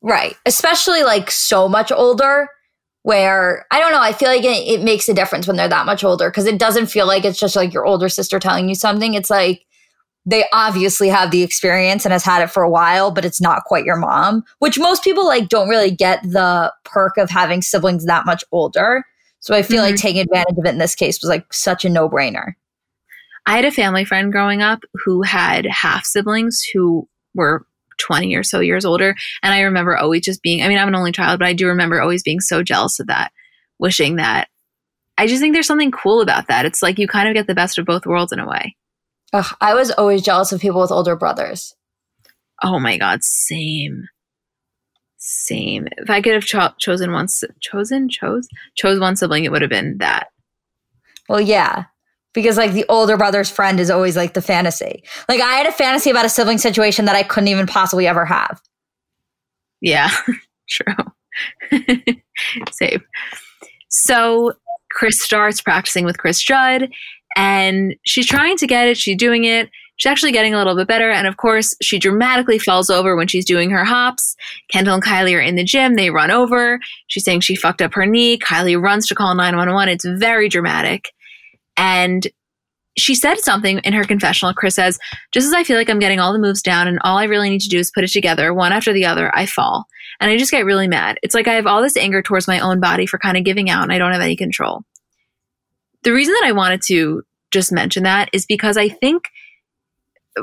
Right. Especially like so much older. Where, I don't know, I feel like it makes a difference when they're that much older because it doesn't feel like it's just like your older sister telling you something. It's like they obviously have the experience and has had it for a while, but it's not quite your mom, which most people like don't really get the perk of having siblings that much older. So I feel like taking advantage of it in this case was like such a no-brainer. I had a family friend growing up who had half siblings who were 20 or so years older. And I remember always just being, I mean, I'm an only child, but I do remember always being so jealous of that, wishing that. I just think there's something cool about that. It's like you kind of get the best of both worlds in a way. Ugh, I was always jealous of people with older brothers. Oh my God. Same. If I could have chose one sibling, it would have been that. Well, yeah. Because like the older brother's friend is always like the fantasy. Like I had a fantasy about a sibling situation that I couldn't even possibly ever have. Yeah, true. Same. So Kris starts practicing with Kris Judd and she's trying to get it. She's doing it. She's actually getting a little bit better. And of course, she dramatically falls over when she's doing her hops. Kendall and Kylie are in the gym. They run over. She's saying she fucked up her knee. Kylie runs to call 911. It's very dramatic. And she said something in her confessional. Kris says, just as I feel like I'm getting all the moves down and all I really need to do is put it together, one after the other, I fall. And I just get really mad. It's like I have all this anger towards my own body for kind of giving out and I don't have any control. The reason that I wanted to just mention that is because I think,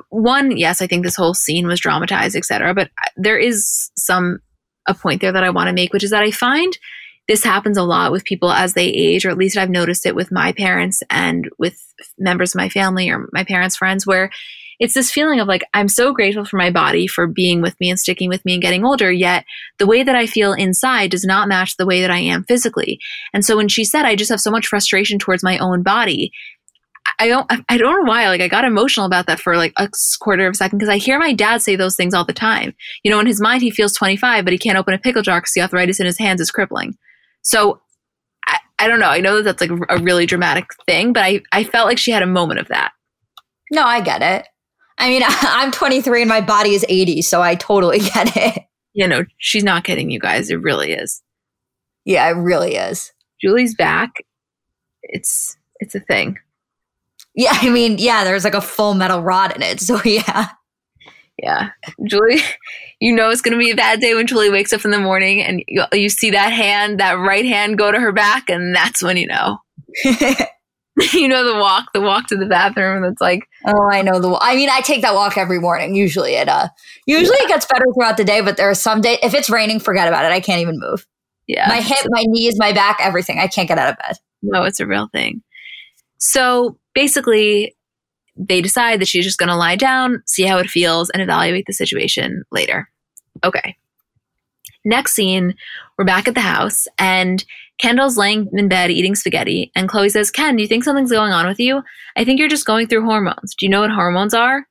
one, yes, I think this whole scene was dramatized, etc. But there is a point there that I want to make, which is that I find this happens a lot with people as they age, or at least I've noticed it with my parents and with members of my family or my parents' friends, where it's this feeling of like, I'm so grateful for my body for being with me and sticking with me and getting older, yet the way that I feel inside does not match the way that I am physically. And so when she said, I just have so much frustration towards my own body, I don't know why, like I got emotional about that for like a quarter of a second, because I hear my dad say those things all the time. You know, in his mind, he feels 25, but he can't open a pickle jar because the arthritis in his hands is crippling. So I don't know. I know that's like a really dramatic thing, but I felt like she had a moment of that. No, I get it. I mean, I'm 23 and my body is 80, so I totally get it. You know, she's not kidding, you guys. It really is. Yeah, it really is. Julie's back. It's a thing. Yeah, I mean, yeah, there's like a Full Metal Rod in it. So yeah. Yeah. Julie, you know it's going to be a bad day when Julie wakes up in the morning and you see that hand, that right hand go to her back, and that's when you know. You know the walk to the bathroom that's like. Oh, I know I mean, I take that walk every morning. Usually it gets better throughout the day, but there are some days, if it's raining, forget about it. I can't even move. Yeah. My hip, my knees, my back, everything. I can't get out of bed. No, it's a real thing. So basically, they decide that she's just going to lie down, see how it feels, and evaluate the situation later. Okay. Next scene, we're back at the house, and Kendall's laying in bed eating spaghetti, and Khloé says, Ken, do you think something's going on with you? I think you're just going through hormones. Do you know what hormones are?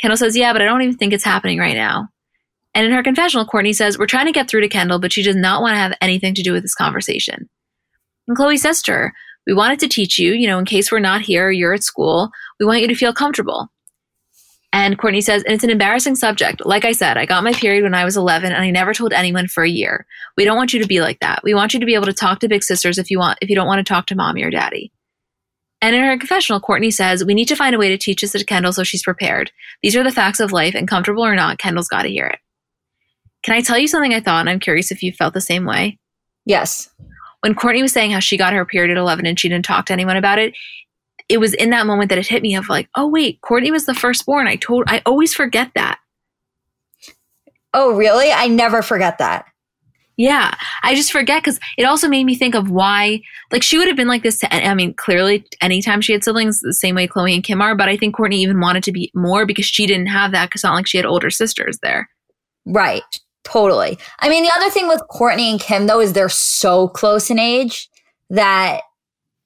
Kendall says, yeah, but I don't even think it's happening right now. And in her confessional, Kourtney says, we're trying to get through to Kendall, but she does not want to have anything to do with this conversation. And Khloé says to her, we wanted to teach you, you know, in case we're not here, you're at school, we want you to feel comfortable. And Kourtney says, and it's an embarrassing subject. Like I said, I got my period when I was 11 and I never told anyone for a year. We don't want you to be like that. We want you to be able to talk to big sisters if you don't want to talk to mommy or daddy. And in her confessional, Kourtney says, we need to find a way to teach this to Kendall so she's prepared. These are the facts of life, and comfortable or not, Kendall's got to hear it. Can I tell you something I thought, and I'm curious if you felt the same way? Yes. When Kourtney was saying how she got her period at 11 and she didn't talk to anyone about it, it was in that moment that it hit me of like, oh wait, Kourtney was the firstborn. I always forget that. Oh really? I never forget that. Yeah, I just forget because it also made me think of why, like she would have been like this to, I mean, clearly anytime she had siblings, the same way Khloé and Kim are, but I think Kourtney even wanted to be more because she didn't have that, because it's not like she had older sisters there. Right. Totally. I mean, the other thing with Kourtney and Kim, though, is they're so close in age that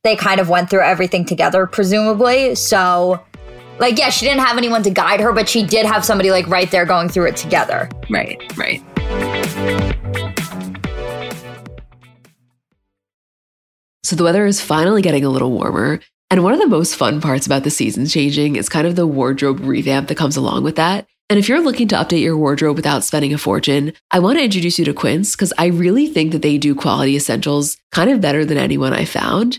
they kind of went through everything together, presumably. So, like, yeah, she didn't have anyone to guide her, but she did have somebody, like, right there going through it together. Right, right. So the weather is finally getting a little warmer. And one of the most fun parts about the seasons changing is kind of the wardrobe revamp that comes along with that. And if you're looking to update your wardrobe without spending a fortune, I want to introduce you to Quince, because I really think that they do quality essentials kind of better than anyone I found.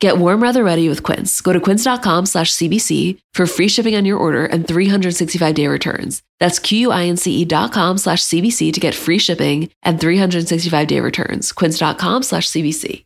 Get warm weather ready with Quince. Go to quince.com/CBC for free shipping on your order and 365-day returns. That's QUINCE.com/CBC to get free shipping and 365-day returns. Quince.com/CBC.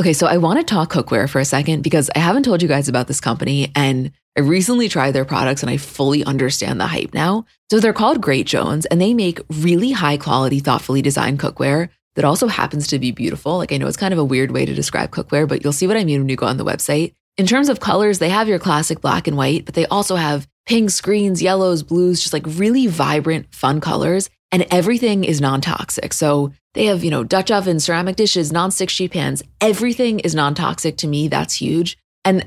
Okay, so I want to talk cookware for a second because I haven't told you guys about this company, and I recently tried their products and I fully understand the hype now. So they're called Great Jones, and they make really high quality, thoughtfully designed cookware that also happens to be beautiful. Like, I know it's kind of a weird way to describe cookware, but you'll see what I mean when you go on the website. In terms of colors, they have your classic black and white, but they also have pinks, greens, yellows, blues, just like really vibrant, fun colors. And everything is non-toxic. So they have, Dutch ovens, ceramic dishes, non-stick sheet pans. Everything is non-toxic. To me, that's huge. And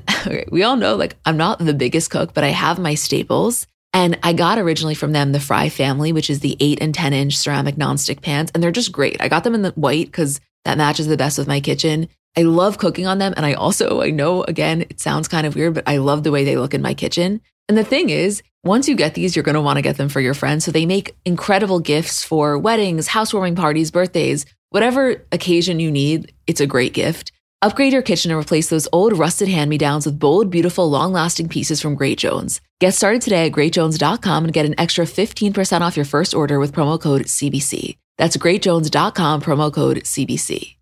we all know, I'm not the biggest cook, but I have my staples. And I got originally from them the Fry family, which is the 8 and 10 inch ceramic non-stick pans. And they're just great. I got them in the white because that matches the best with my kitchen. I love cooking on them. And I know, again, it sounds kind of weird, but I love the way they look in my kitchen. And the thing is, once you get these, you're going to want to get them for your friends. So they make incredible gifts for weddings, housewarming parties, birthdays, whatever occasion you need. It's a great gift. Upgrade your kitchen and replace those old rusted hand-me-downs with bold, beautiful, long-lasting pieces from Great Jones. Get started today at greatjones.com and get an extra 15% off your first order with promo code CBC. That's greatjones.com, promo code CBC.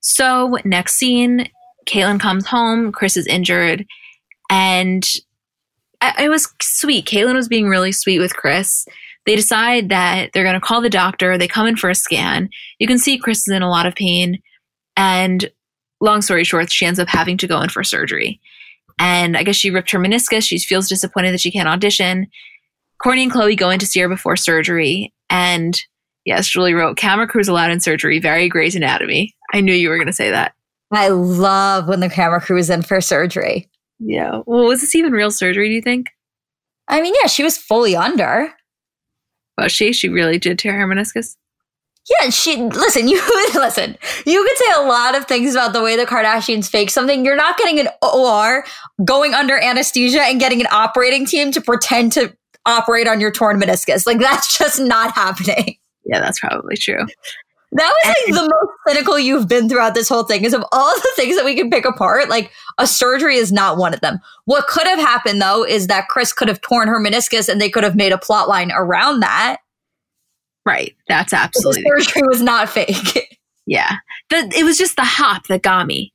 So next scene, Caitlyn comes home, Kris is injured, and it was sweet. Caitlyn was being really sweet with Kris. They decide that they're going to call the doctor. They come in for a scan. You can see Kris is in a lot of pain. And long story short, she ends up having to go in for surgery. And I guess she ripped her meniscus. She feels disappointed that she can't audition. Kourtney and Khloé go in to see her before surgery. And yes, Julie wrote, camera crews allowed in surgery. Very Grey's Anatomy. I knew you were going to say that. I love when the camera crew is in for surgery. Yeah. Well, was this even real surgery, do you think? I mean, yeah, she was fully under. Was she? She really did tear her meniscus? Yeah, listen, you could say a lot of things about the way the Kardashians fake something. You're not getting an OR, going under anesthesia and getting an operating team to pretend to operate on your torn meniscus. Like, that's just not happening. Yeah, that's probably true. That was the most cynical you've been throughout this whole thing, is of all the things that we can pick apart, a surgery is not one of them. What could have happened, though, is that Kris could have torn her meniscus and they could have made a plot line around that. Right. That's absolutely. The surgery was not fake. Yeah. It was just the hop that got me.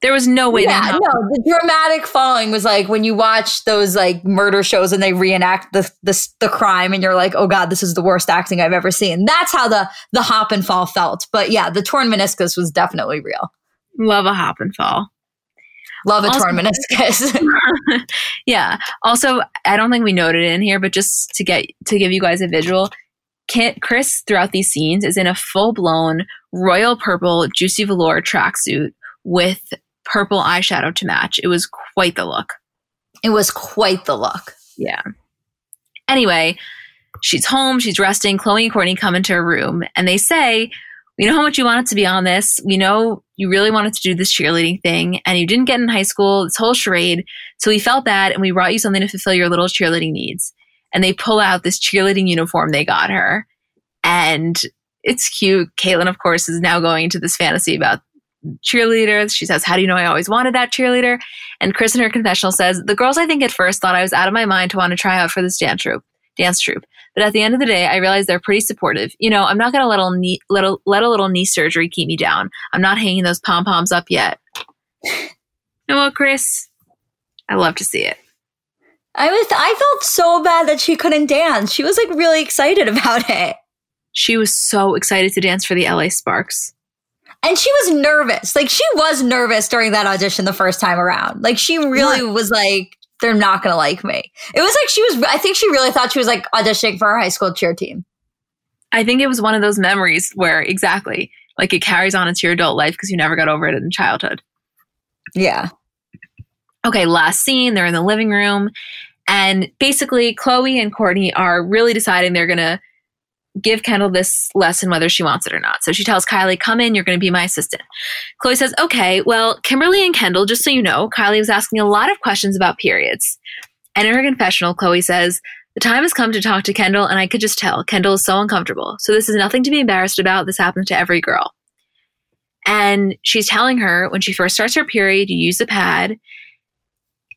There was no way that happened. No, the dramatic falling was like when you watch those murder shows and they reenact the crime and you're like, oh God, this is the worst acting I've ever seen. That's how the hop and fall felt. But yeah, the torn meniscus was definitely real. Love a hop and fall. Love a torn meniscus. Yeah. Also, I don't think we noted it in here, but just to give you guys a visual, Kris throughout these scenes is in a full-blown royal purple Juicy Velour tracksuit with purple eyeshadow to match. It was quite the look. Yeah. Anyway, she's home. She's resting. Khloé and Kourtney come into her room and they say, we know how much you wanted to be on this. We know you really wanted to do this cheerleading thing and you didn't get in high school, this whole charade. So we felt bad and we brought you something to fulfill your little cheerleading needs. And they pull out this cheerleading uniform they got her. And it's cute. Caitlyn, of course, is now going into this fantasy about cheerleaders. She says, how do you know I always wanted that cheerleader? And Kris in her confessional says, the girls I think at first thought I was out of my mind to want to try out for this dance troupe. But at the end of the day, I realized they're pretty supportive. I'm not going to let a little knee surgery keep me down. I'm not hanging those pom-poms up yet. You know what, Kris? I love to see it. I felt so bad that she couldn't dance. She was really excited about it. She was so excited to dance for the LA Sparks. And she was nervous. She was nervous during that audition the first time around. She really was they're not going to like me. It was I think she really thought she was auditioning for her high school cheer team. I think it was one of those memories where exactly, it carries on into your adult life because you never got over it in childhood. Yeah. Okay, last scene. They're in the living room. And basically, Khloé and Kourtney are really deciding they're going to give Kendall this lesson whether she wants it or not. So she tells Kylie, come in, you're going to be my assistant. Khloé says, okay, well, Kimberly and Kendall, just so you know, Kylie was asking a lot of questions about periods. And in her confessional, Khloé says, the time has come to talk to Kendall and I could just tell Kendall is so uncomfortable. So this is nothing to be embarrassed about. This happens to every girl. And she's telling her when she first starts her period, you use a pad.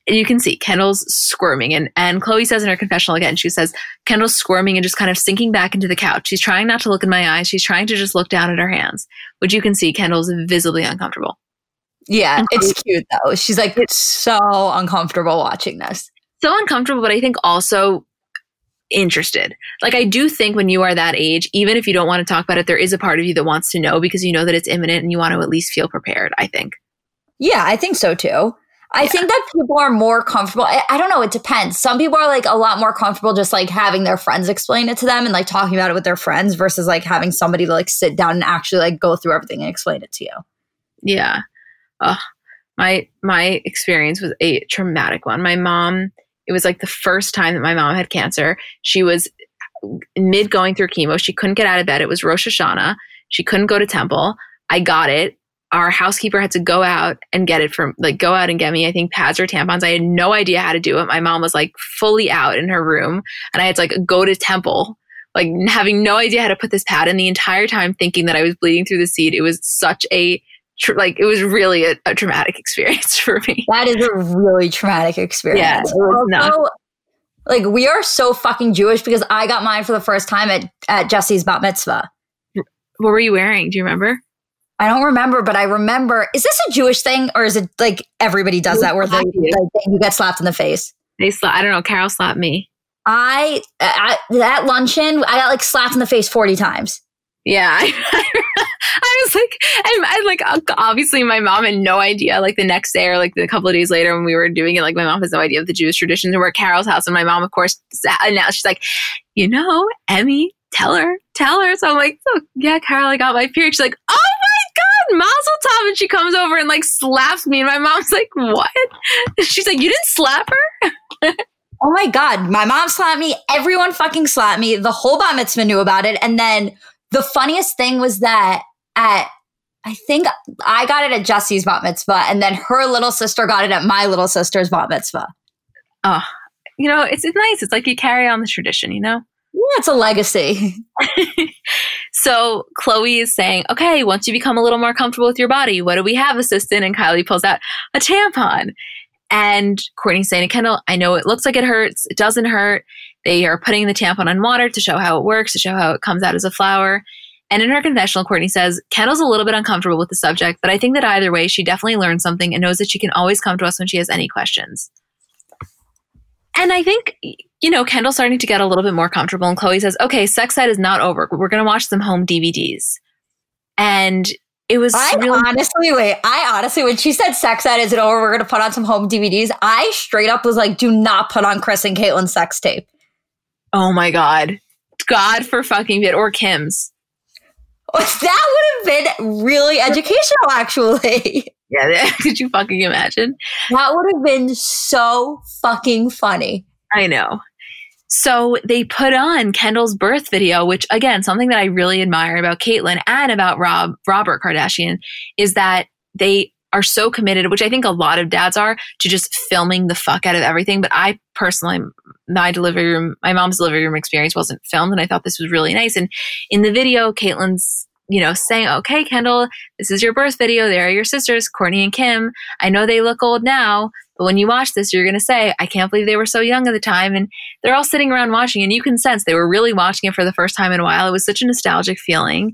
And you can see Kendall's squirming. And Khloé says in her confessional again, she says, Kendall's squirming and just kind of sinking back into the couch. She's trying not to look in my eyes. She's trying to just look down at her hands, which you can see Kendall's visibly uncomfortable. Yeah, it's cute though. She's it's so uncomfortable watching this. So uncomfortable, but I think also interested. Like, I do think when you are that age, even if you don't want to talk about it, there is a part of you that wants to know because you know that it's imminent and you want to at least feel prepared, I think. Yeah, I think so too. I think that people are more comfortable. I don't know. It depends. Some people are like a lot more comfortable just like having their friends explain it to them and like talking about it with their friends versus like having somebody to like sit down and actually like go through everything and explain it to you. Yeah. My experience was a traumatic one. My mom, it was like the first time that my mom had cancer. She was going through chemo. She couldn't get out of bed. It was Rosh Hashanah. She couldn't go to temple. I got it. Our housekeeper had to go out and get it from, like, go out and get me, I think, pads or tampons. I had no idea how to do it. My mom was like fully out in her room and I had to like go to temple, like having no idea how to put this pad in the entire time, thinking that I was bleeding through the seed. It was such a, it was really a traumatic experience for me. That is a really traumatic experience. Yeah, also, like, we are so fucking Jewish because I got mine for the first time at Jesse's bat mitzvah. What were you wearing? Do you remember? I don't remember, but I remember, is this a Jewish thing or is it like everybody does that where you get slapped in the face? I don't know. Carol slapped me. At luncheon, I got like slapped in the face 40 times. Yeah. I was like, I'm like, obviously my mom had no idea, like the next day or like a couple of days later when we were doing it, like my mom has no idea of the Jewish traditions. We're at Carol's house and my mom, of course, and now she's like, you know, Emmy, tell her. So I'm like, oh, yeah, Carol, I got my period. She's like, oh, God, Mazel Tov, and she comes over and like slaps me and my mom's like, what? She's like, you didn't slap her? Oh my God, my mom slapped me, everyone fucking slapped me, the whole bat mitzvah knew about it. And then the funniest thing was that I think I got it at Jesse's bat mitzvah and then her little sister got it at my little sister's bat mitzvah. Oh, you know, it's nice. It's like you carry on the tradition, you know? Yeah, it's a legacy. So Khloé is saying, okay, once you become a little more comfortable with your body, what do we have, assistant? And Kylie pulls out a tampon. And Kourtney's saying to Kendall, I know it looks like it hurts. It doesn't hurt. They are putting the tampon on water to show how it works, to show how it comes out as a flower. And in her confessional, Kourtney says, Kendall's a little bit uncomfortable with the subject, but I think that either way, she definitely learned something and knows that she can always come to us when she has any questions. And I think, you know, Kendall's starting to get a little bit more comfortable. And Khloé says, okay, sex ed is not over. We're going to watch some home DVDs. And it was I honestly, when she said sex ed isn't over, we're going to put on some home DVDs, I straight up was like, do not put on Kris and Caitlyn's sex tape. Oh my God. God for fucking bit. Or Kim's. That would have been really educational, actually. Yeah, could you fucking imagine? That would have been so fucking funny. I know. So they put on Kendall's birth video, which again, something that I really admire about Caitlyn and about Robert Kardashian is that they are so committed, which I think a lot of dads are, to just filming the fuck out of everything. But I personally, my mom's delivery room experience wasn't filmed, and I thought this was really nice. And in the video, Caitlyn's, you know, saying, okay, Kendall, this is your birth video. There are your sisters, Kourtney and Kim. I know they look old now, but when you watch this, you're going to say, I can't believe they were so young at the time. And they're all sitting around watching, and you can sense they were really watching it for the first time in a while. It was such a nostalgic feeling.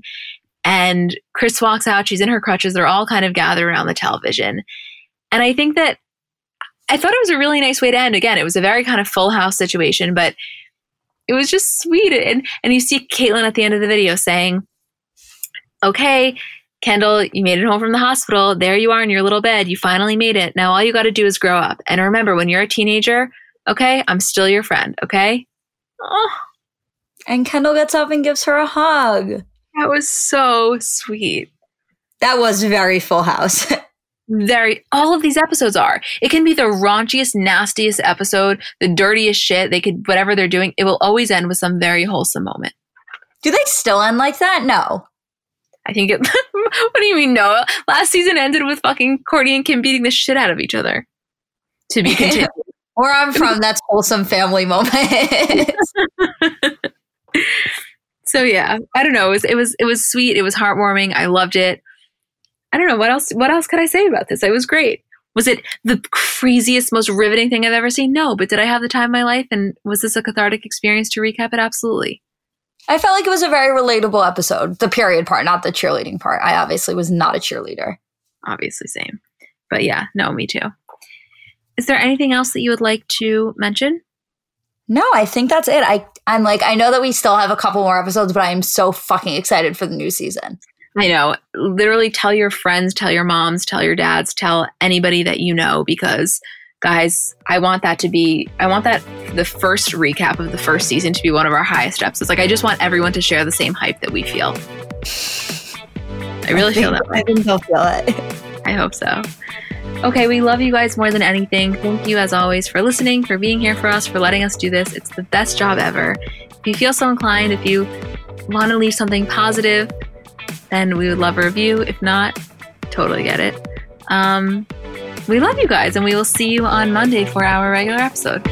And Kris walks out. She's in her crutches. They're all kind of gathered around the television. And I think that I thought it was a really nice way to end. Again, it was a very kind of Full House situation, but it was just sweet. And you see Caitlyn at the end of the video saying, okay, Kendall, you made it home from the hospital. There you are in your little bed. You finally made it. Now all you got to do is grow up. And remember, when you're a teenager, okay, I'm still your friend, okay? Oh. And Kendall gets up and gives her a hug. That was so sweet. That was very Full House. All of these episodes are. It can be the raunchiest, nastiest episode, the dirtiest shit. Whatever they're doing, it will always end with some very wholesome moment. Do they still end like that? No. I think it, what do you mean, no? Last season ended with fucking Kourtney and Kim beating the shit out of each other. To be continued. Where I'm from, that's wholesome family moment. So yeah, I don't know. It was sweet. It was heartwarming. I loved it. I don't know. What else could I say about this? It was great. Was it the craziest, most riveting thing I've ever seen? No, but did I have the time of my life? And was this a cathartic experience to recap it? Absolutely. I felt like it was a very relatable episode. The period part, not the cheerleading part. I obviously was not a cheerleader. Obviously, same. But yeah, no, me too. Is there anything else that you would like to mention? No, I think that's it. I'm like, I know that we still have a couple more episodes, but I am so fucking excited for the new season. I know. Literally tell your friends, tell your moms, tell your dads, tell anybody that you know, because guys, I want the first recap of the first season to be one of our highest episodes. Like, I just want everyone to share the same hype that we feel. I really feel that way. I think they'll feel it. I hope so. Okay, we love you guys more than anything. Thank you, as always, for listening, for being here for us, for letting us do this. It's the best job ever. If you feel so inclined, if you want to leave something positive, then we would love a review. If not, totally get it. We love you guys, and we will see you on Monday for our regular episode.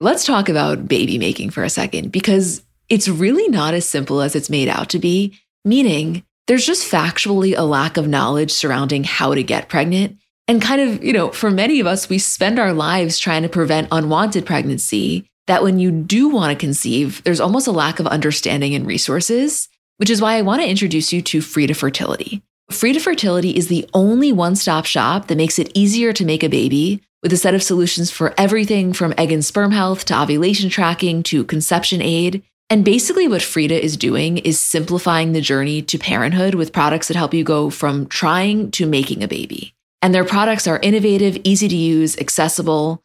Let's talk about baby making for a second, because it's really not as simple as it's made out to be, meaning there's just factually a lack of knowledge surrounding how to get pregnant. And kind of, you know, for many of us, we spend our lives trying to prevent unwanted pregnancy, that when you do want to conceive, there's almost a lack of understanding and resources, which is why I want to introduce you to Frida Fertility. Frida Fertility is the only one-stop shop that makes it easier to make a baby, with a set of solutions for everything from egg and sperm health to ovulation tracking to conception aid. And basically what Frida is doing is simplifying the journey to parenthood with products that help you go from trying to making a baby. And their products are innovative, easy to use, accessible,